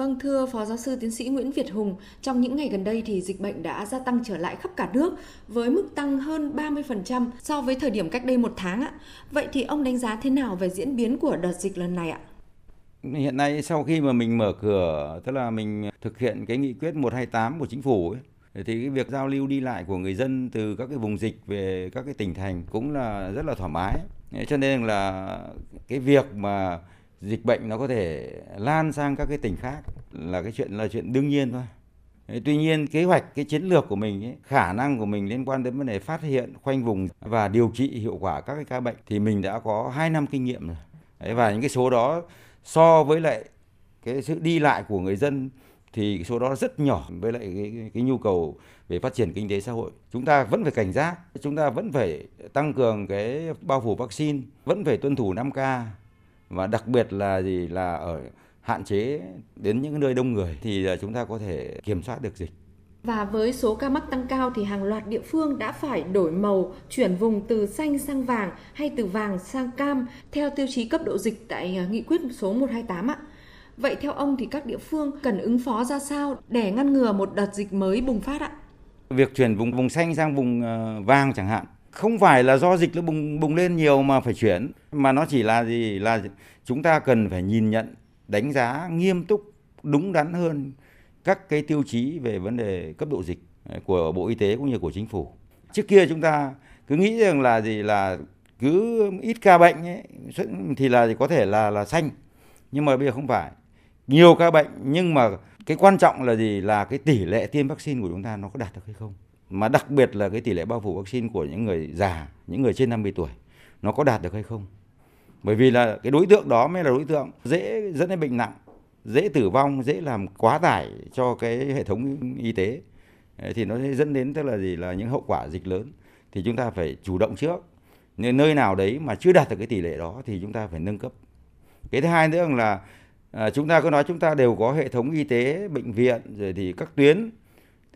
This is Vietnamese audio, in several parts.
Vâng, thưa Phó Giáo sư Tiến sĩ Nguyễn Việt Hùng, trong những ngày gần đây thì dịch bệnh đã gia tăng trở lại khắp cả nước với mức tăng hơn 30% so với thời điểm cách đây một tháng. Vậy thì ông đánh giá thế nào về diễn biến của đợt dịch lần này ạ? Hiện nay sau khi mà mình mở cửa, tức là mình thực hiện cái nghị quyết 128 của chính phủ ấy, thì cái việc giao lưu đi lại của người dân từ các cái vùng dịch về các cái tỉnh thành cũng là rất là thoải mái. Cho nên là cái việc mà dịch bệnh nó có thể lan sang các cái tỉnh khác là cái chuyện đương nhiên thôi. Tuy nhiên kế hoạch, cái chiến lược của mình ấy, khả năng của mình liên quan đến vấn đề phát hiện, khoanh vùng và điều trị hiệu quả các cái ca bệnh thì mình đã có 2 năm kinh nghiệm rồi. Đấy, và những cái số đó so với lại cái sự đi lại của người dân thì số đó rất nhỏ với lại cái nhu cầu về phát triển kinh tế xã hội. Chúng ta vẫn phải cảnh giác, chúng ta vẫn phải tăng cường cái bao phủ vaccine, vẫn phải tuân thủ 5K. Và đặc biệt là ở hạn chế đến những nơi đông người thì chúng ta có thể kiểm soát được dịch. Và với số ca mắc tăng cao thì hàng loạt địa phương đã phải đổi màu, chuyển vùng từ xanh sang vàng hay từ vàng sang cam theo tiêu chí cấp độ dịch tại nghị quyết số 128 ạ. Vậy theo ông thì các địa phương cần ứng phó ra sao để ngăn ngừa một đợt dịch mới bùng phát ạ? Việc chuyển vùng xanh sang vùng vàng chẳng hạn, không phải là do dịch nó bùng lên nhiều mà phải chuyển, mà nó chỉ là chúng ta cần phải nhìn nhận, đánh giá nghiêm túc, đúng đắn hơn các cái tiêu chí về vấn đề cấp độ dịch của Bộ Y tế cũng như của chính phủ. Trước kia chúng ta cứ nghĩ rằng là cứ ít ca bệnh ấy, thì có thể là xanh, nhưng mà bây giờ không phải. Nhiều ca bệnh nhưng mà cái quan trọng là cái tỷ lệ tiêm vaccine của chúng ta nó có đạt được hay không, mà đặc biệt là cái tỷ lệ bao phủ vaccine của những người già, những người trên 50 tuổi nó có đạt được hay không. Bởi vì là cái đối tượng đó mới là đối tượng dễ dẫn đến bệnh nặng, dễ tử vong, dễ làm quá tải cho cái hệ thống y tế, thì nó sẽ dẫn đến những hậu quả dịch lớn. Thì chúng ta phải chủ động trước, nên nơi nào đấy mà chưa đạt được cái tỷ lệ đó thì chúng ta phải nâng cấp. Cái thứ hai nữa là chúng ta đều có hệ thống y tế, bệnh viện rồi thì các tuyến.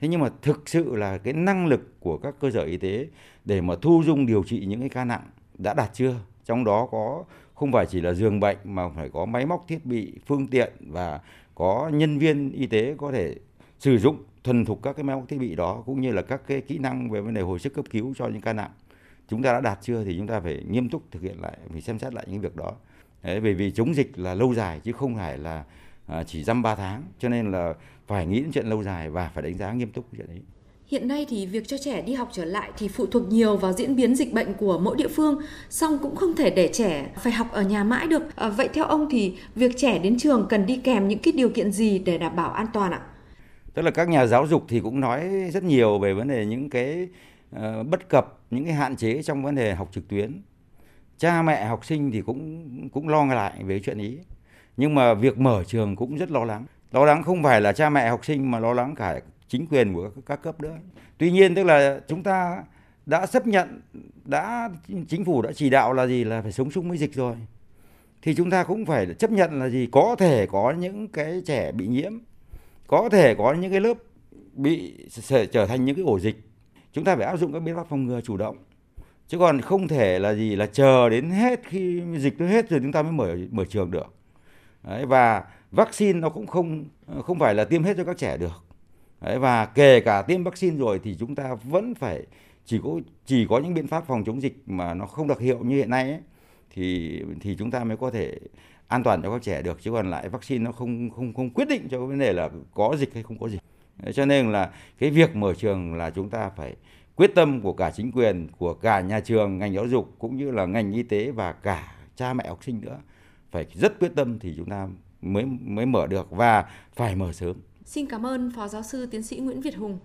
Thế nhưng mà thực sự là cái năng lực của các cơ sở y tế để mà thu dung điều trị những cái ca nặng đã đạt chưa? Trong đó có không phải chỉ là giường bệnh mà phải có máy móc thiết bị, phương tiện và có nhân viên y tế có thể sử dụng thuần thục các cái máy móc thiết bị đó, cũng như là các cái kỹ năng về vấn đề hồi sức cấp cứu cho những ca nặng. Chúng ta đã đạt chưa thì chúng ta phải nghiêm túc thực hiện lại, phải xem xét lại những việc đó. Đấy, bởi vì chống dịch là lâu dài chứ không phải là chỉ dăm 3 tháng, cho nên là phải nghĩ đến chuyện lâu dài và phải đánh giá nghiêm túc chuyện đấy. Hiện nay thì việc cho trẻ đi học trở lại thì phụ thuộc nhiều vào diễn biến dịch bệnh của mỗi địa phương, song cũng không thể để trẻ phải học ở nhà mãi được. Vậy theo ông thì việc trẻ đến trường cần đi kèm những cái điều kiện gì để đảm bảo an toàn ạ? Tức là các nhà giáo dục thì cũng nói rất nhiều về vấn đề những cái bất cập, những cái hạn chế trong vấn đề học trực tuyến. Cha mẹ học sinh thì cũng lo ngại về chuyện ý. Nhưng mà việc mở trường cũng rất lo lắng. Lo lắng không phải là cha mẹ học sinh mà lo lắng cả chính quyền của các cấp nữa. Tuy nhiên chúng ta đã chấp nhận, chính phủ đã chỉ đạo là phải sống chung với dịch rồi. Thì chúng ta cũng phải chấp nhận có thể có những cái trẻ bị nhiễm, có thể có những cái lớp trở thành những cái ổ dịch. Chúng ta phải áp dụng các biện pháp phòng ngừa chủ động. Chứ còn không thể là chờ đến hết khi dịch nó hết rồi chúng ta mới mở trường được. Đấy, và vaccine nó cũng không phải là tiêm hết cho các trẻ được. Đấy, và kể cả tiêm vaccine rồi thì chúng ta vẫn phải chỉ có những biện pháp phòng chống dịch mà nó không đặc hiệu như hiện nay ấy, thì chúng ta mới có thể an toàn cho các trẻ được. Chứ còn lại vaccine nó không quyết định cho vấn đề là có dịch hay không có dịch. Đấy, cho nên là cái việc mở trường là chúng ta phải quyết tâm của cả chính quyền, của cả nhà trường, ngành giáo dục cũng như là ngành y tế và cả cha mẹ học sinh nữa. Phải rất quyết tâm thì chúng ta mới mở được và phải mở sớm. Xin cảm ơn Phó Giáo sư Tiến sĩ Nguyễn Việt Hùng.